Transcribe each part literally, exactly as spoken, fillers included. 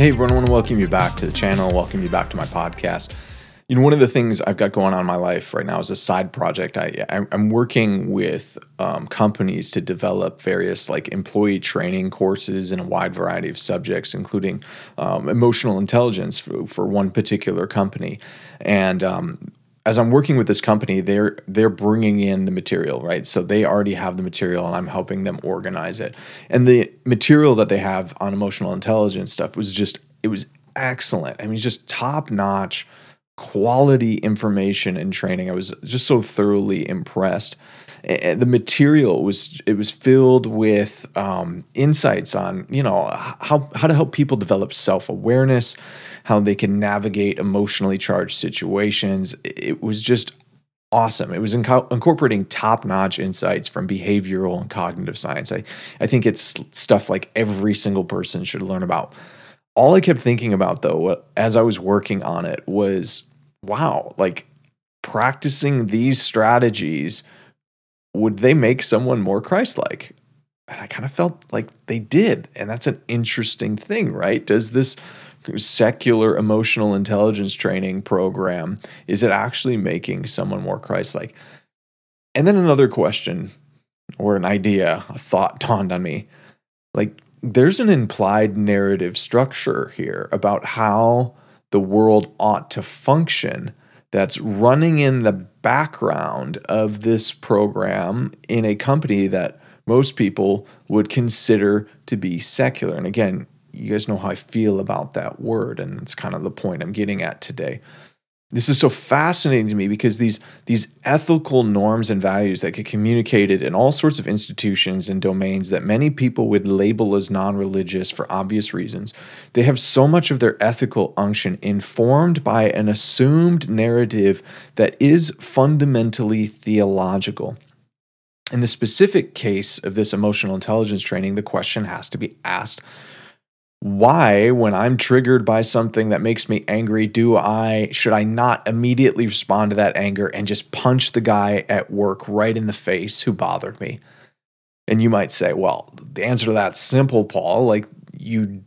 Hey everyone, I want to welcome you back to the channel, welcome you back to my podcast. You know, one of the things I've got going on in my life right now is a side project. I, I, I'm working with um, companies to develop various like employee training courses in a wide variety of subjects, including um, emotional intelligence for, for one particular company. And um, as I'm working with this company, they're they're bringing in the material, right? So they already have the material, and I'm helping them organize it. And the material that they have on emotional intelligence stuff was just, it was excellent. I mean, just top-notch quality information and training. I was just so thoroughly impressed. The material was it was filled with um, insights on you know how how to help people develop self-awareness, how they can navigate emotionally charged situations. It was just awesome. It was inco- incorporating top-notch insights from behavioral and cognitive science. I I think it's stuff like every single person should learn about. All I kept thinking about, though, as I was working on it was, wow, like practicing these strategies, would they make someone more Christ-like? And I kind of felt like they did. And that's an interesting thing, right? Does this secular emotional intelligence training program, is it actually making someone more Christ-like? And then another question or an idea, a thought dawned on me, like, there's an implied narrative structure here about how the world ought to function that's running in the background of this program in a company that most people would consider to be secular. And again, you guys know how I feel about that word, and it's kind of the point I'm getting at today. This is so fascinating to me because these these ethical norms and values that get communicated in all sorts of institutions and domains that many people would label as non-religious for obvious reasons, they have so much of their ethical unction informed by an assumed narrative that is fundamentally theological. In the specific case of this emotional intelligence training, the question has to be asked, why, when I'm triggered by something that makes me angry, do I should I not immediately respond to that anger and just punch the guy at work right in the face who bothered me? And you might say, well, the answer to that's simple, Paul. Like, you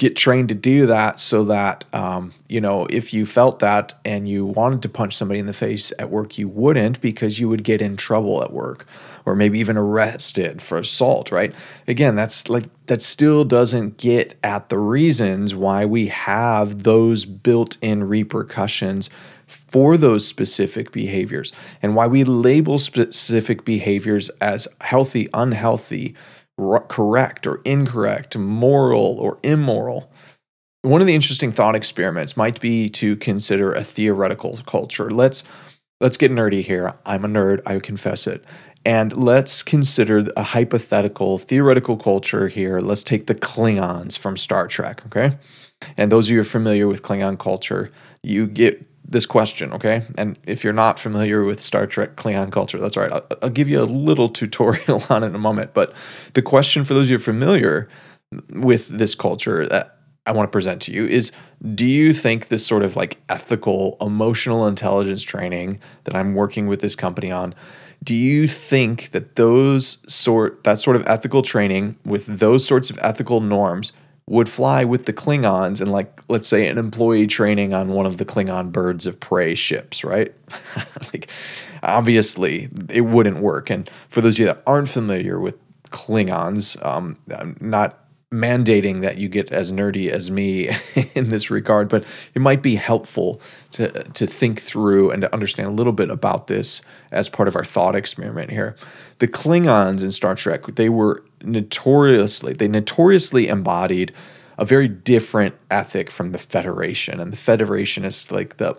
get trained to do that so that, um, you know, if you felt that and you wanted to punch somebody in the face at work, you wouldn't, because you would get in trouble at work, or maybe even arrested for assault, right? Again, that's like that still doesn't get at the reasons why we have those built-in repercussions for those specific behaviors, and why we label specific behaviors as healthy, unhealthy, correct or incorrect, moral or immoral. One of the interesting thought experiments might be to consider a theoretical culture. Let's let's get nerdy here. I'm a nerd, I confess it. And let's consider a hypothetical theoretical culture here. Let's take the Klingons from Star Trek, okay? And those of you who are familiar with Klingon culture, you get this question, okay? And if you're not familiar with Star Trek Klingon culture, that's all right. I'll, I'll give you a little tutorial on it in a moment. But the question for those of you who are familiar with this culture that I want to present to you is, do you think this sort of like ethical, emotional intelligence training that I'm working with this company on, do you think that those sort that sort of ethical training with those sorts of ethical norms would fly with the Klingons and, like, let's say an employee training on one of the Klingon birds of prey ships, right? Like, obviously it wouldn't work. And for those of you that aren't familiar with Klingons, um, I'm not mandating that you get as nerdy as me in this regard, but it might be helpful to to think through and to understand a little bit about this as part of our thought experiment here. The Klingons in Star Trek, they were notoriously, they notoriously embodied a very different ethic from the Federation. And the Federation is like the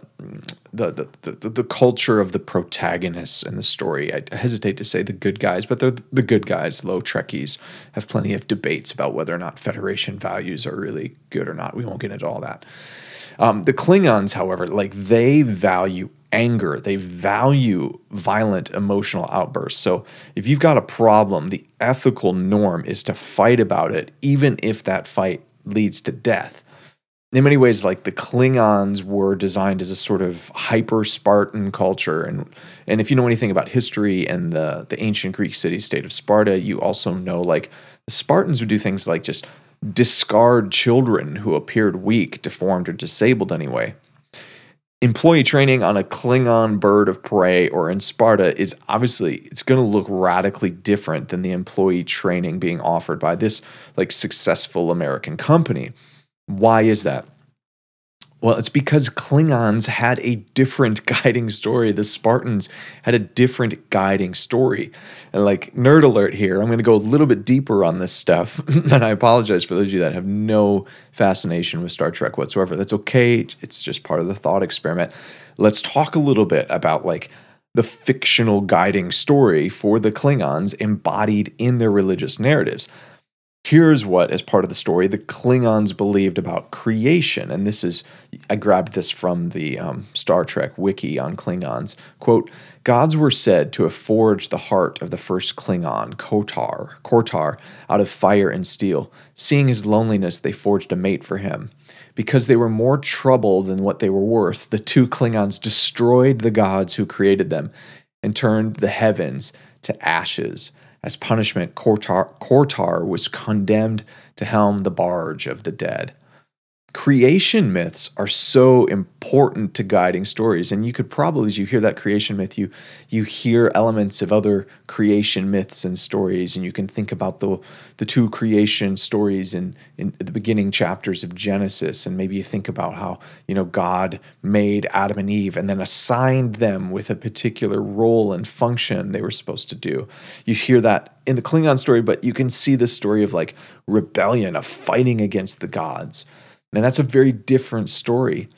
the the the, the culture of the protagonists in the story. I hesitate to say the good guys, but they're the good guys. Low Trekkies have plenty of debates about whether or not Federation values are really good or not. We won't get into all that. Um, the Klingons, however, like they value anger. They value violent emotional outbursts. So if you've got a problem, the ethical norm is to fight about it, even if that fight leads to death. In many ways, like the Klingons were designed as a sort of hyper-Spartan culture. And and if you know anything about history and the, the ancient Greek city-state of Sparta, you also know like the Spartans would do things like just discard children who appeared weak, deformed, or disabled anyway. Employee training on a Klingon bird of prey or in Sparta is obviously, it's going to look radically different than the employee training being offered by this like successful American company. Why is that? Well, it's because Klingons had a different guiding story. The Spartans had a different guiding story. And like, nerd alert here, I'm going to go a little bit deeper on this stuff. And I apologize for those of you that have no fascination with Star Trek whatsoever. That's okay. It's just part of the thought experiment. Let's talk a little bit about like the fictional guiding story for the Klingons embodied in their religious narratives. Here's what, as part of the story, the Klingons believed about creation. And this is, I grabbed this from the um, Star Trek wiki on Klingons. Quote, gods were said to have forged the heart of the first Klingon, Kortar, Kortar, out of fire and steel. Seeing his loneliness, they forged a mate for him. Because they were more trouble than what they were worth, the two Klingons destroyed the gods who created them and turned the heavens to ashes. As punishment, Kortar, Kortar was condemned to helm the barge of the dead. Creation myths are so important to guiding stories. And you could probably, as you hear that creation myth, you, you hear elements of other creation myths and stories. And you can think about the, the two creation stories in, in the beginning chapters of Genesis. And maybe you think about how, you know, God made Adam and Eve and then assigned them with a particular role and function they were supposed to do. You hear that in the Klingon story, but you can see the story of like rebellion, of fighting against the gods. And that's a very different story.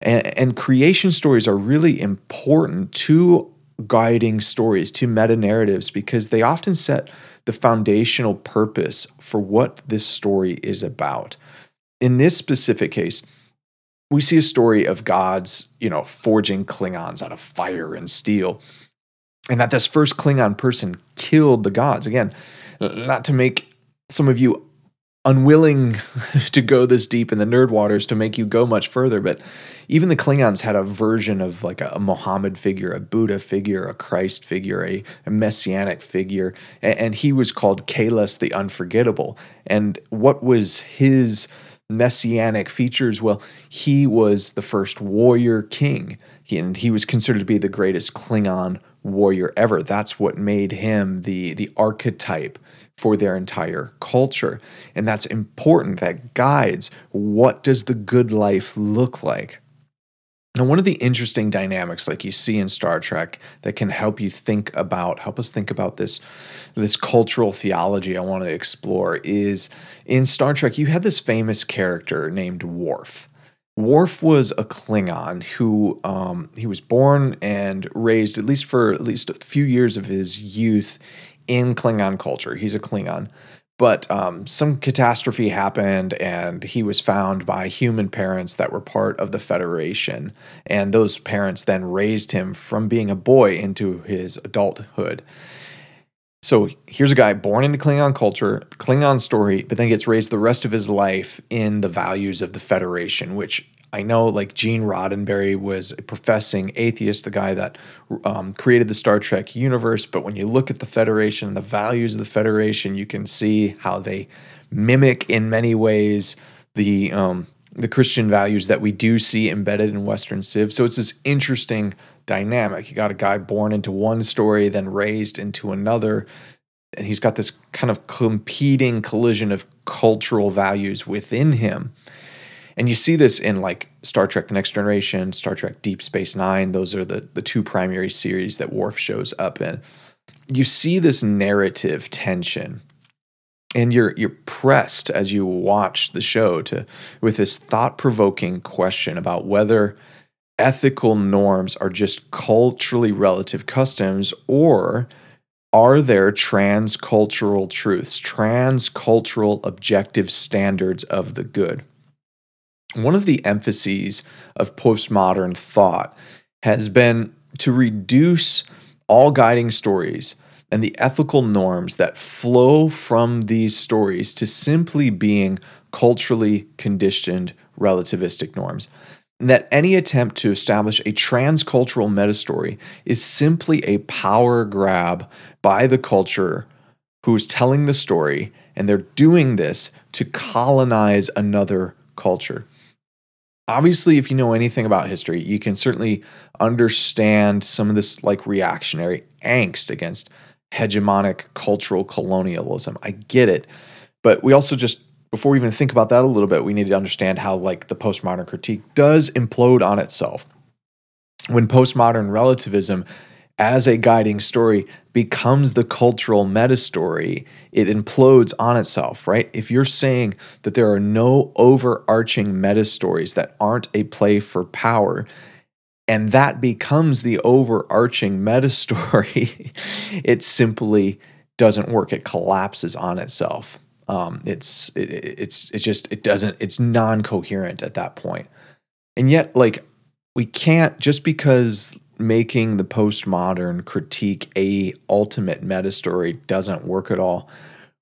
And, and creation stories are really important to guiding stories, to meta-narratives, because they often set the foundational purpose for what this story is about. In this specific case, we see a story of gods, you know, forging Klingons out of fire and steel. And that this first Klingon person killed the gods. Again, not to make some of you unwilling to go this deep in the nerd waters to make you go much further, but even the Klingons had a version of like a Muhammad figure, a Buddha figure, a Christ figure, a, a messianic figure, and, and he was called Kalos the Unforgettable. And what was his messianic features? Well, he was the first warrior king, he, and he was considered to be the greatest Klingon warrior ever. That's what made him the, the archetype for their entire culture. And that's important. That guides what does the good life look like. Now, one of the interesting dynamics like you see in Star Trek that can help you think about, help us think about this, this cultural theology I want to explore is in Star Trek, you had this famous character named Worf. Worf was a Klingon who um, he was born and raised, at least for at least a few years of his youth, in Klingon culture. He's a Klingon. But um, some catastrophe happened, and he was found by human parents that were part of the Federation. And those parents then raised him from being a boy into his adulthood. So here's a guy born into Klingon culture, Klingon story, but then gets raised the rest of his life in the values of the Federation, which I know like Gene Roddenberry was a professing atheist, the guy that um, created the Star Trek universe. But when you look at the Federation and the values of the Federation, you can see how they mimic in many ways the um, the Christian values that we do see embedded in Western Civ. So it's this interesting dynamic. You got a guy born into one story, then raised into another, and he's got this kind of competing collision of cultural values within him. And you see this in like Star Trek: The Next Generation, Star Trek: Deep Space Nine. Those are the, the two primary series that Worf shows up in. You see this narrative tension, and you're you're pressed as you watch the show to with this thought-provoking question about whether ethical norms are just culturally relative customs, or are there transcultural truths, transcultural objective standards of the good? One of the emphases of postmodern thought has been to reduce all guiding stories and the ethical norms that flow from these stories to simply being culturally conditioned relativistic norms. That any attempt to establish a transcultural metastory is simply a power grab by the culture who's telling the story, and they're doing this to colonize another culture. Obviously, if you know anything about history, you can certainly understand some of this like reactionary angst against hegemonic cultural colonialism. I get it. But we also just, before we even think about that a little bit, we need to understand how like the postmodern critique does implode on itself. When postmodern relativism as a guiding story becomes the cultural meta-story, it implodes on itself, right? If you're saying that there are no overarching meta-stories that aren't a play for power, and that becomes the overarching meta-story, it simply doesn't work. It collapses on itself. Um, it's it, it's it's just, it doesn't, it's non-coherent at that point. And yet, like, we can't, just because making the postmodern critique a ultimate meta-story doesn't work at all,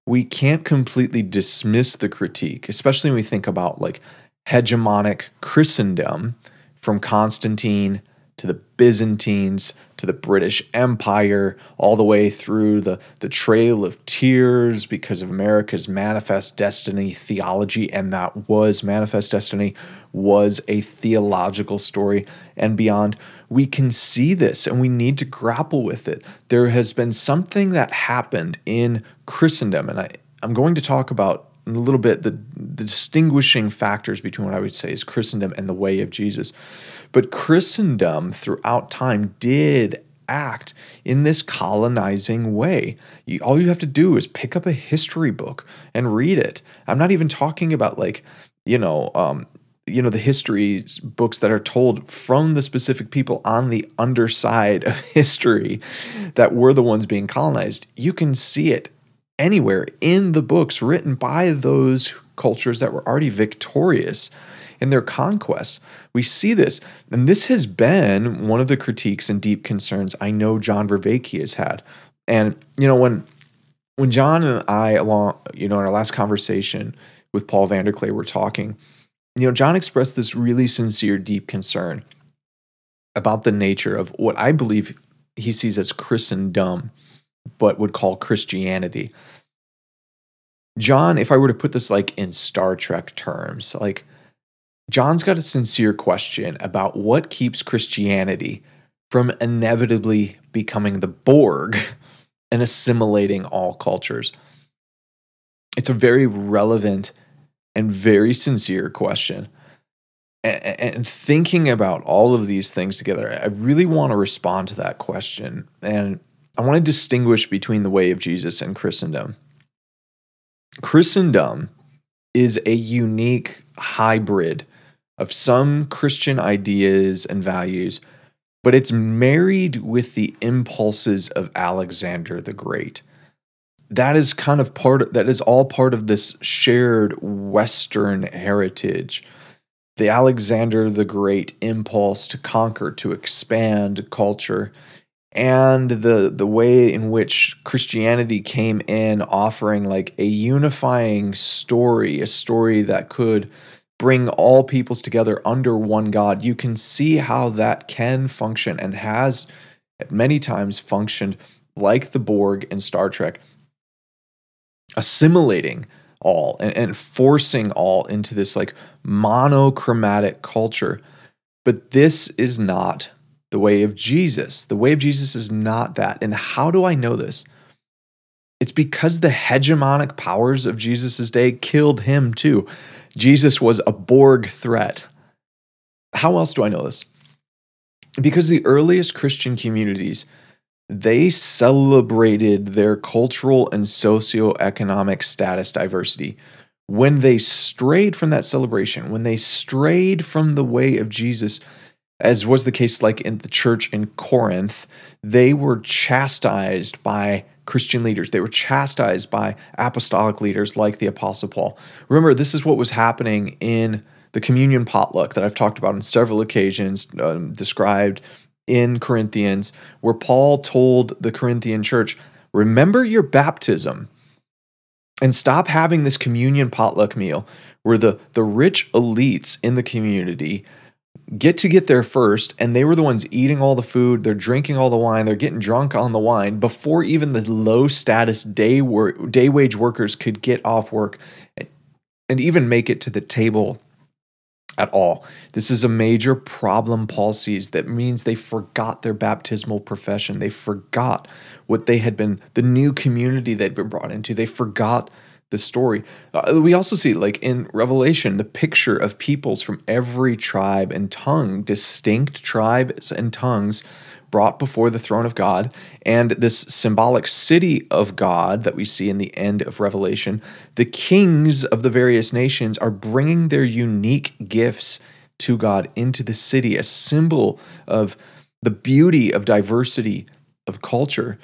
we can't completely dismiss the critique, especially when we think about like hegemonic Christendom from Constantine to the Byzantines to the British Empire, all the way through the, the Trail of Tears because of America's Manifest Destiny theology, and that was Manifest Destiny was a theological story, and beyond. We can see this and we need to grapple with it. There has been something that happened in Christendom, and I, I'm going to talk about in a little bit the, the distinguishing factors between what I would say is Christendom and the way of Jesus. But Christendom throughout time did act in this colonizing way. You, all you have to do is pick up a history book and read it. I'm not even talking about like, you know, um, you know, the history books that are told from the specific people on the underside of history that were the ones being colonized. You can see it anywhere in the books written by those cultures that were already victorious in their conquests. We see this, and this has been one of the critiques and deep concerns I know John Verveke has had. And, you know, when when John and I, along, you know, in our last conversation with Paul Vanderclay were talking, you know, John expressed this really sincere, deep concern about the nature of what I believe he sees as Christendom, but would call Christianity. John, if I were to put this like in Star Trek terms, like John's got a sincere question about what keeps Christianity from inevitably becoming the Borg and assimilating all cultures. It's a very relevant and very sincere question. And thinking about all of these things together, I really want to respond to that question. And I want to distinguish between the way of Jesus and Christendom. Christendom is a unique hybrid of some Christian ideas and values, but it's married with the impulses of Alexander the Great. That is kind of part of, that is all part of this shared Western heritage. The Alexander the Great impulse to conquer, to expand culture, and the, the way in which Christianity came in offering like a unifying story, a story that could bring all peoples together under one God. You can see how that can function and has at many times functioned like the Borg in Star Trek, assimilating all and, and forcing all into this like monochromatic culture. But this is not the way of Jesus. The way of Jesus is not that. And how do I know this? It's because the hegemonic powers of Jesus's day killed him too. Jesus was a Borg threat. How else do I know this? Because the earliest Christian communities, they celebrated their cultural and socioeconomic status diversity. When they strayed from that celebration, when they strayed from the way of Jesus, as was the case like in the church in Corinth, they were chastised by Christian leaders. They were chastised by apostolic leaders like the Apostle Paul. Remember, this is what was happening in the communion potluck that I've talked about on several occasions, um, described in Corinthians, where Paul told the Corinthian church, remember your baptism and stop having this communion potluck meal where the, the rich elites in the community get to get there first, and they were the ones eating all the food, they're drinking all the wine, they're getting drunk on the wine before even the low-status day work, day wage workers could get off work and even make it to the table at all. This is a major problem Paul sees. That means they forgot their baptismal profession. They forgot what they had been, the new community they'd been brought into. They forgot the story. Uh, we also see, like in Revelation, the picture of peoples from every tribe and tongue, distinct tribes and tongues brought before the throne of God, and this symbolic city of God that we see in the end of Revelation. The kings of the various nations are bringing their unique gifts to God into the city, a symbol of the beauty of diversity of culture.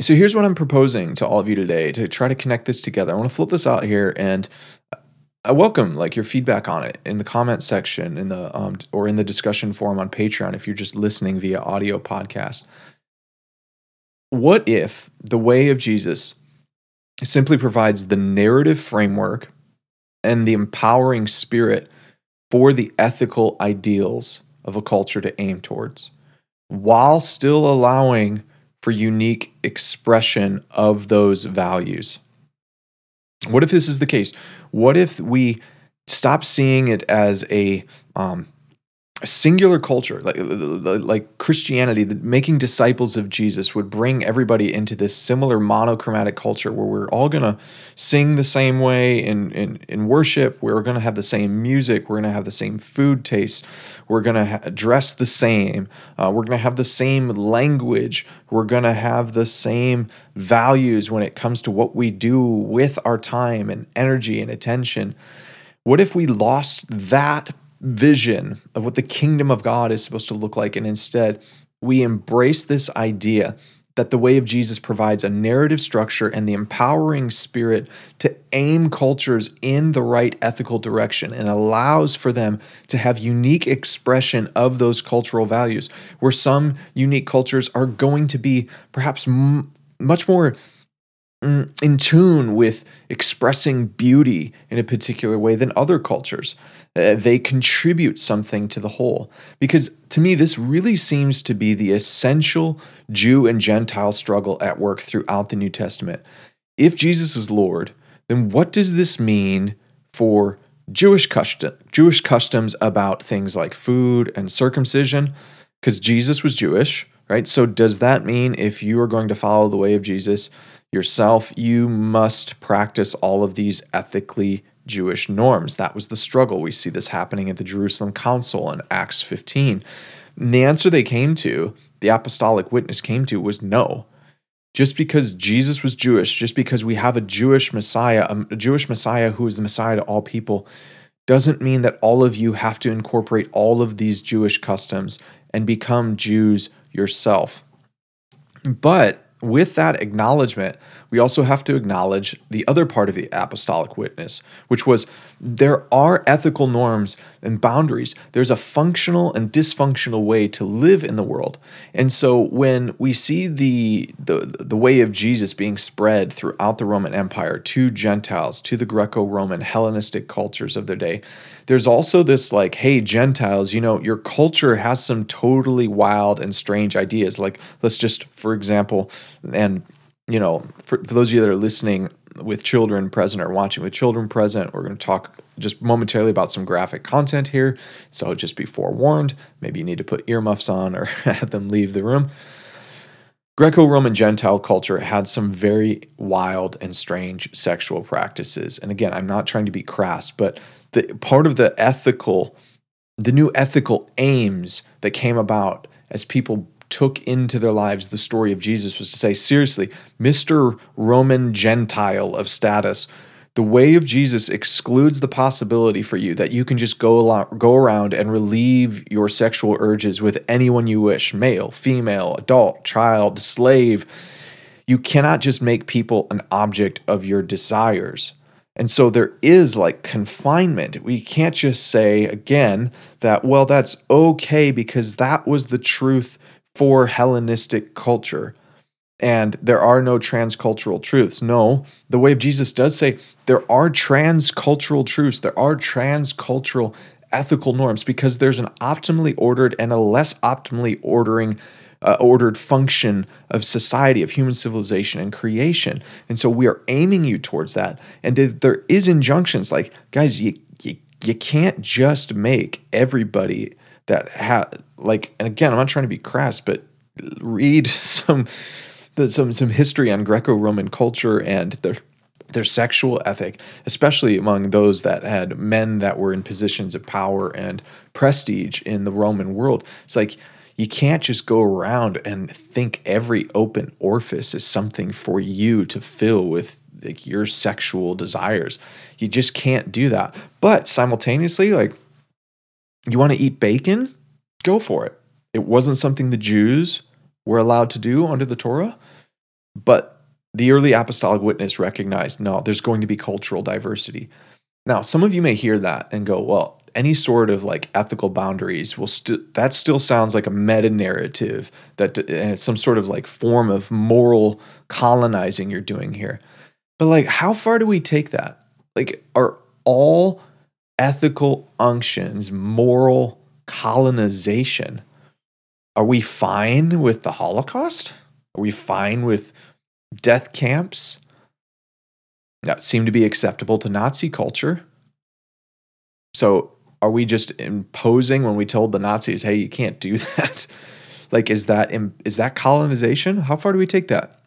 So here's what I'm proposing to all of you today to try to connect this together. I want to flip this out here, and I welcome like your feedback on it in the comment section, in the um, or in the discussion forum on Patreon if you're just listening via audio podcast. What if the way of Jesus simply provides the narrative framework and the empowering spirit for the ethical ideals of a culture to aim towards, while still allowing for unique expression of those values? What if this is the case? What if we stop seeing it as a, um, a singular culture, like, like Christianity, that making disciples of Jesus would bring everybody into this similar monochromatic culture where we're all going to sing the same way in, in, in worship, we're going to have the same music, we're going to have the same food taste, we're going to ha- dress the same, uh, we're going to have the same language, we're going to have the same values when it comes to what we do with our time and energy and attention. What if we lost that vision of what the kingdom of God is supposed to look like, and instead we embrace this idea that the way of Jesus provides a narrative structure and the empowering spirit to aim cultures in the right ethical direction and allows for them to have unique expression of those cultural values, where some unique cultures are going to be perhaps m- much more in tune with expressing beauty in a particular way than other cultures. Uh, they contribute something to the whole. Because to me, this really seems to be the essential Jew and Gentile struggle at work throughout the New Testament. If Jesus is Lord, then what does this mean for Jewish custom, Jewish customs about things like food and circumcision? Because Jesus was Jewish, right? So does that mean if you are going to follow the way of Jesus yourself, you must practice all of these ethically Jewish norms? That was the struggle. We see this happening at the Jerusalem Council in Acts fifteen. And the answer they came to, the apostolic witness came to, was no. Just because Jesus was Jewish, just because we have a Jewish Messiah, a Jewish Messiah who is the Messiah to all people, doesn't mean that all of you have to incorporate all of these Jewish customs and become Jews yourself. But with that acknowledgement, we also have to acknowledge the other part of the apostolic witness, which was there are ethical norms and boundaries. There's a functional and dysfunctional way to live in the world. And so when we see the, the, the way of Jesus being spread throughout the Roman Empire to Gentiles, to the Greco-Roman Hellenistic cultures of their day, there's also this like, hey, Gentiles, you know, your culture has some totally wild and strange ideas. Like, let's just, for example, and, you know, for, for those of you that are listening with children present or watching with children present, we're going to talk just momentarily about some graphic content here. So just be forewarned. Maybe you need to put earmuffs on or have them leave the room. Greco-Roman Gentile culture had some very wild and strange sexual practices. And again, I'm not trying to be crass, but the part of the ethical, the new ethical aims that came about as people took into their lives the story of Jesus was to say, seriously, Mister Roman Gentile of status, the way of Jesus excludes the possibility for you that you can just go along, go around and relieve your sexual urges with anyone you wish, male, female, adult, child, slave. You cannot just make people an object of your desires. And so there is like confinement. We can't just say again that, well, that's okay because that was the truth for Hellenistic culture, and there are no transcultural truths. No, the way of Jesus does say there are transcultural truths, there are transcultural ethical norms, because there's an optimally ordered and a less optimally ordering uh, ordered function of society, of human civilization and creation. And so we are aiming you towards that. And th- there is injunctions like, guys, you, you, you can't just make everybody that ha- like, and again, I'm not trying to be crass, but read some, the, some, some history on Greco-Roman culture and their their sexual ethic, especially among those that had men that were in positions of power and prestige in the Roman world. It's like, you can't just go around and think every open orifice is something for you to fill with like your sexual desires. You just can't do that. But simultaneously, like, you want to eat bacon? Go for it. It wasn't something the Jews were allowed to do under the Torah, but the early apostolic witness recognized, no, there's going to be cultural diversity. Now, some of you may hear that and go, well, any sort of like ethical boundaries will still, that still sounds like a meta narrative that, and it's some sort of like form of moral colonizing you're doing here. But like, how far do we take that? Like, are all ethical unctions moral colonization? Are we fine with the Holocaust? Are we fine with death camps that seem to be acceptable to Nazi culture? So are we just imposing when we told the Nazis, hey, you can't do that? Like, is that, is that colonization? How far do we take that?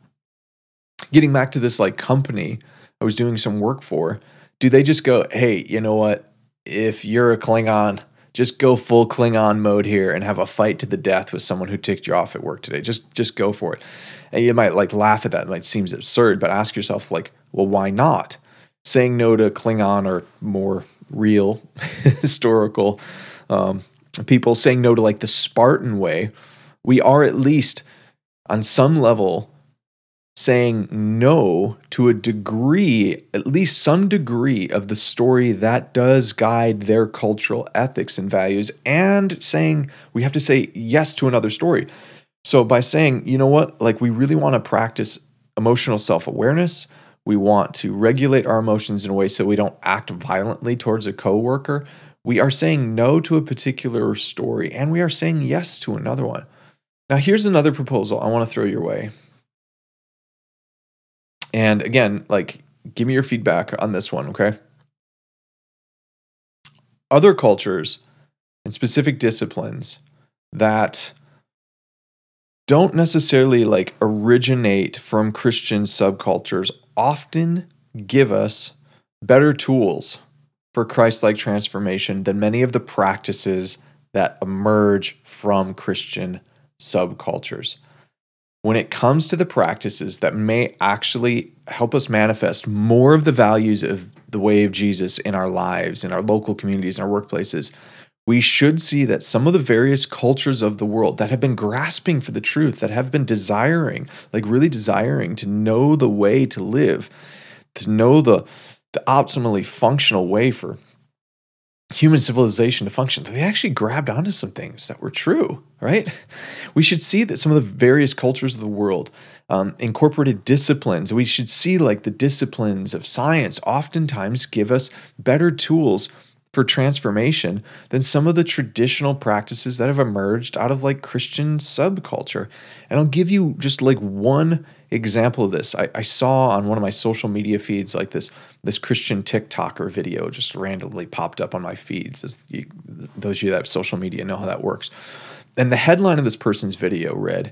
Getting back to this like company I was doing some work for, do they just go, hey, you know what? If you're a Klingon, just go full Klingon mode here and have a fight to the death with someone who ticked you off at work today. Just just go for it. And you might like laugh at that. It might seem absurd, but ask yourself, like, well, why not? Saying no to Klingon or more real historical um, people, saying no to like the Spartan way, we are at least on some level saying no to a degree, at least some degree of the story that does guide their cultural ethics and values, and saying we have to say yes to another story. So by saying, you know what, like we really want to practice emotional self-awareness. We want to regulate our emotions in a way so we don't act violently towards a coworker. We are saying no to a particular story and we are saying yes to another one. Now here's another proposal I want to throw your way. And again, like, give me your feedback on this one, okay? Other cultures and specific disciplines that don't necessarily, like, originate from Christian subcultures often give us better tools for Christ-like transformation than many of the practices that emerge from Christian subcultures. When it comes to the practices that may actually help us manifest more of the values of the way of Jesus in our lives, in our local communities, in our workplaces, we should see that some of the various cultures of the world that have been grasping for the truth, that have been desiring, like really desiring to know the way to live, to know the, the optimally functional way for human civilization to function, they actually grabbed onto some things that were true, right? We should see that some of the various cultures of the world um, incorporated disciplines. We should see like the disciplines of science oftentimes give us better tools for transformation than some of the traditional practices that have emerged out of like Christian subculture. And I'll give you just like one example of this. I, I saw on one of my social media feeds like this this Christian TikToker video just randomly popped up on my feeds. As you, those of you that have social media know how that works. And the headline of this person's video read,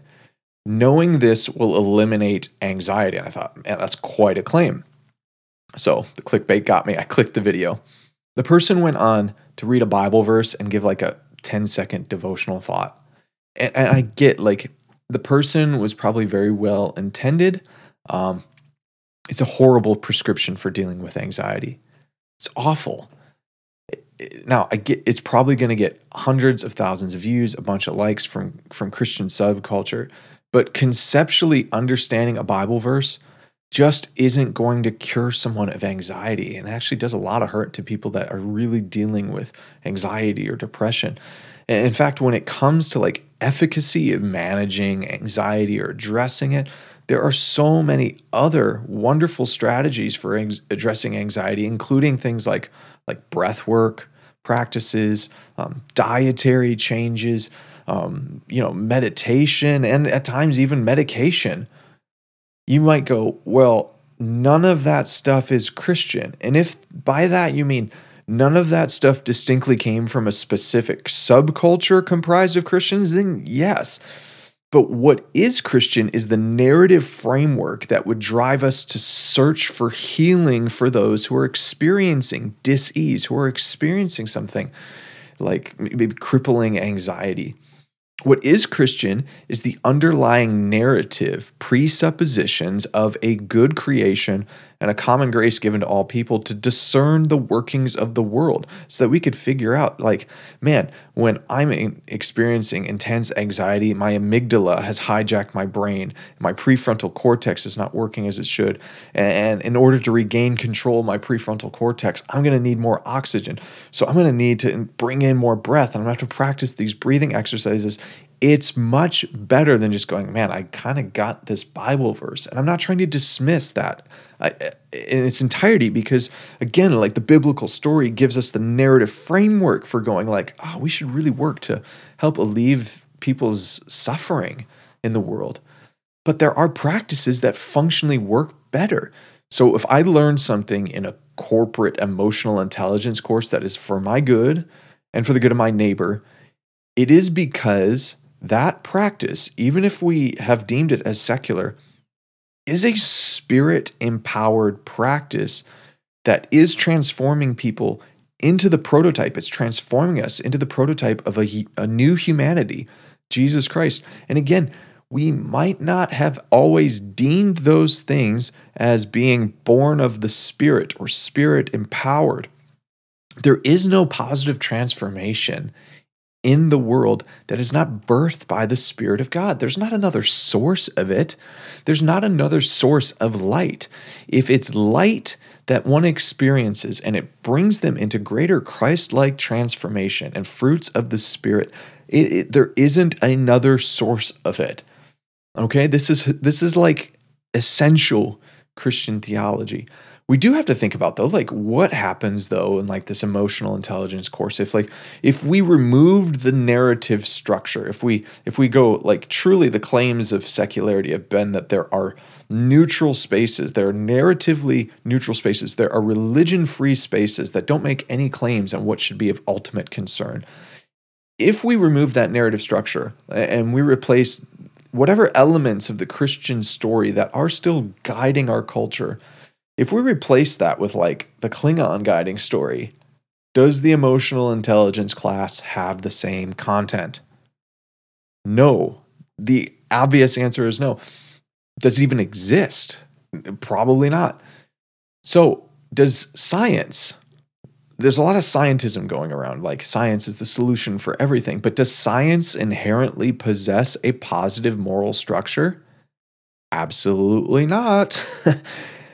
"Knowing this will eliminate anxiety." And I thought, man, that's quite a claim. So the clickbait got me. I clicked the video. The person went on to read a Bible verse and give like a ten second devotional thought. And, and I get like the person was probably very well intended. Um, it's a horrible prescription for dealing with anxiety. It's awful. It, it, now I get, it's probably going to get hundreds of thousands of views, a bunch of likes from, from Christian subculture, but conceptually understanding a Bible verse just isn't going to cure someone of anxiety, and actually does a lot of hurt to people that are really dealing with anxiety or depression. And in fact, when it comes to like efficacy of managing anxiety or addressing it, there are so many other wonderful strategies for addressing anxiety, including things like, like breath work, practices, um, dietary changes, um, you know, meditation, and at times even medication. You might go, well, none of that stuff is Christian. And if by that you mean none of that stuff distinctly came from a specific subculture comprised of Christians, then yes. But what is Christian is the narrative framework that would drive us to search for healing for those who are experiencing dis-ease, who are experiencing something like maybe crippling anxiety. What is Christian is the underlying narrative, presuppositions of a good creation and a common grace given to all people to discern the workings of the world so that we could figure out, like, man, when I'm experiencing intense anxiety, my amygdala has hijacked my brain. My prefrontal cortex is not working as it should. And in order to regain control of my prefrontal cortex, I'm going to need more oxygen. So I'm going to need to bring in more breath, and I'm going to have to practice these breathing exercises. It's much better than just going, man, I kind of got this Bible verse. And I'm not trying to dismiss that in its entirety, because again, like, the biblical story gives us the narrative framework for going like, oh, we should really work to help alleviate people's suffering in the world. But there are practices that functionally work better. So if I learn something in a corporate emotional intelligence course that is for my good and for the good of my neighbor, it is because that practice, even if we have deemed it as secular, is a spirit-empowered practice that is transforming people into the prototype. It's transforming us into the prototype of a, a new humanity, Jesus Christ. And again, we might not have always deemed those things as being born of the Spirit or spirit-empowered. There is no positive transformation in the world that is not birthed by the Spirit of God. There's not another source of it. There's not another source of light. If it's light that one experiences and it brings them into greater Christ-like transformation and fruits of the Spirit, it, it, there isn't another source of it. Okay, this is this is like essential Christian theology. We do have to think about, though, like, what happens, though, in like this emotional intelligence course if like if we removed the narrative structure, if we if we go like truly the claims of secularity have been that there are neutral spaces, there are narratively neutral spaces, there are religion-free spaces that don't make any claims on what should be of ultimate concern. If we remove that narrative structure and we replace whatever elements of the Christian story that are still guiding our culture, if we replace that with like the Klingon guiding story, does the emotional intelligence class have the same content? No. The obvious answer is no. Does it even exist? Probably not. So does science? There's a lot of scientism going around, like science is the solution for everything. But does science inherently possess a positive moral structure? Absolutely not.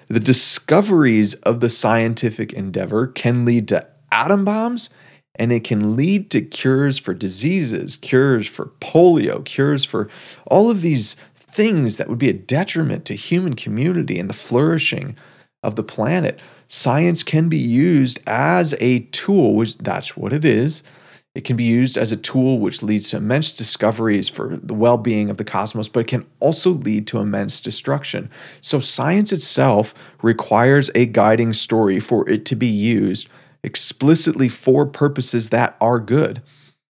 The discoveries of the scientific endeavor can lead to atom bombs, and it can lead to cures for diseases, cures for polio, cures for all of these things that would be a detriment to human community and the flourishing of the planet. Science can be used as a tool, which that's what it is. It can be used as a tool which leads to immense discoveries for the well-being of the cosmos, but it can also lead to immense destruction. So science itself requires a guiding story for it to be used explicitly for purposes that are good.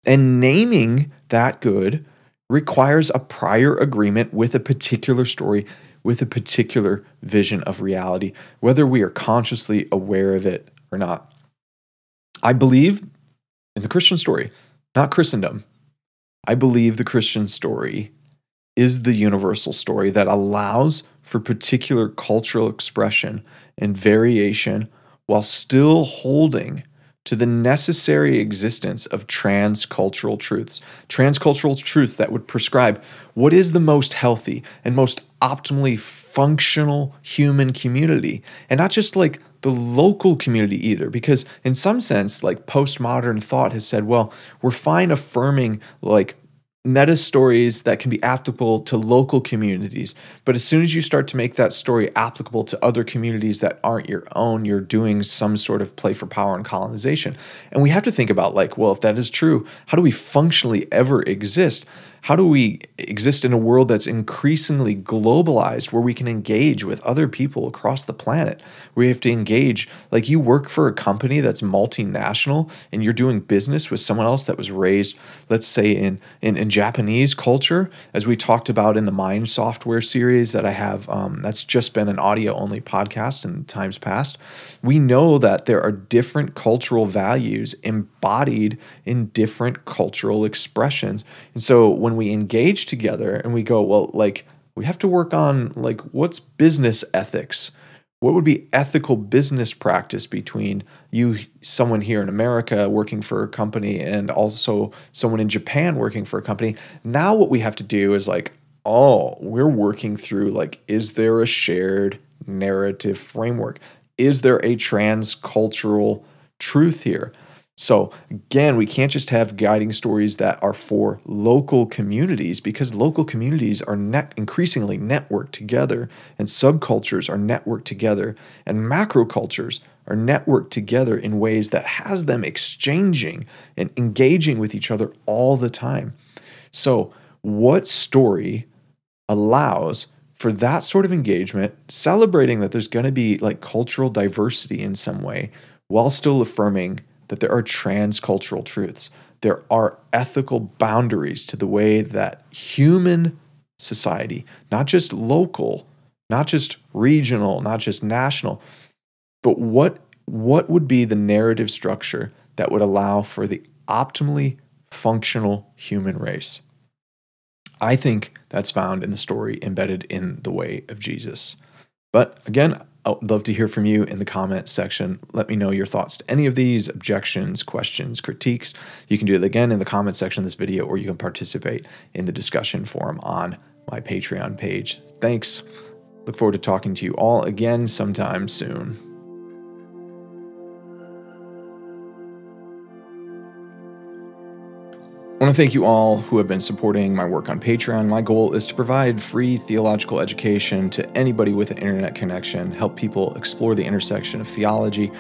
And naming that good requires a prior agreement with a particular story, with a particular vision of reality, whether we are consciously aware of it or not. I believe in the Christian story, not Christendom. I believe the Christian story is the universal story that allows for particular cultural expression and variation while still holding to the necessary existence of transcultural truths. Transcultural truths that would prescribe what is the most healthy and most optimally functional human community. And not just like the local community either, because in some sense, like, postmodern thought has said, well, we're fine affirming like meta stories that can be applicable to local communities. But as soon as you start to make that story applicable to other communities that aren't your own, you're doing some sort of play for power and colonization. And we have to think about, like, well, if that is true, how do we functionally ever exist? How do we exist in a world that's increasingly globalized, where we can engage with other people across the planet? We have to engage, like, you work for a company that's multinational and you're doing business with someone else that was raised, let's say, in, in, in Japanese culture, as we talked about in the Mind Software series that I have, um, that's just been an audio-only podcast in times past. We know that there are different cultural values embodied in different cultural expressions. And so when we engage together and we go, well, like, we have to work on, like, what's business ethics? What would be ethical business practice between you, someone here in America working for a company, and also someone in Japan working for a company? Now what we have to do is, like, oh, we're working through, like, is there a shared narrative framework? Is there a transcultural truth here? So again, we can't just have guiding stories that are for local communities, because local communities are net increasingly networked together, and subcultures are networked together, and macrocultures are networked together in ways that has them exchanging and engaging with each other all the time. So what story allows for that sort of engagement, celebrating that there's going to be, like, cultural diversity in some way, while still affirming that there are transcultural truths? There are ethical boundaries to the way that human society, not just local, not just regional, not just national, but what, what would be the narrative structure that would allow for the optimally functional human race? I think that's found in the story embedded in the way of Jesus. But again, I'd love to hear from you in the comment section. Let me know your thoughts to any of these objections, questions, critiques. You can do it again in the comment section of this video, or you can participate in the discussion forum on my Patreon page. Thanks. Look forward to talking to you all again sometime soon. I want to thank you all who have been supporting my work on Patreon. My goal is to provide free theological education to anybody with an internet connection, help people explore the intersection of theology,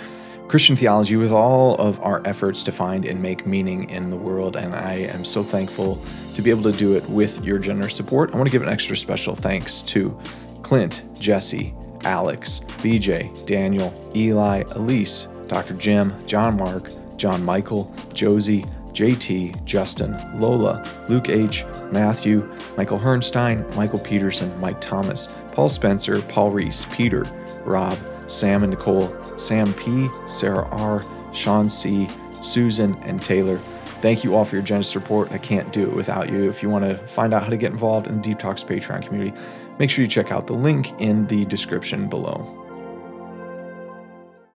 Christian theology, with all of our efforts to find and make meaning in the world. And I am so thankful to be able to do it with your generous support. I want to give an extra special thanks to Clint, Jesse, Alex, B J, Daniel, Eli, Elise, Doctor Jim, John Mark, John Michael, Josie, J T, Justin, Lola, Luke H, Matthew, Michael Hernstein, Michael Peterson, Mike Thomas, Paul Spencer, Paul Reese, Peter, Rob, Sam and Nicole, Sam P, Sarah R, Sean C, Susan, and Taylor. Thank you all for your generous support. I can't do it without you. If you want to find out how to get involved in the Deep Talks Patreon community, make sure you check out the link in the description below.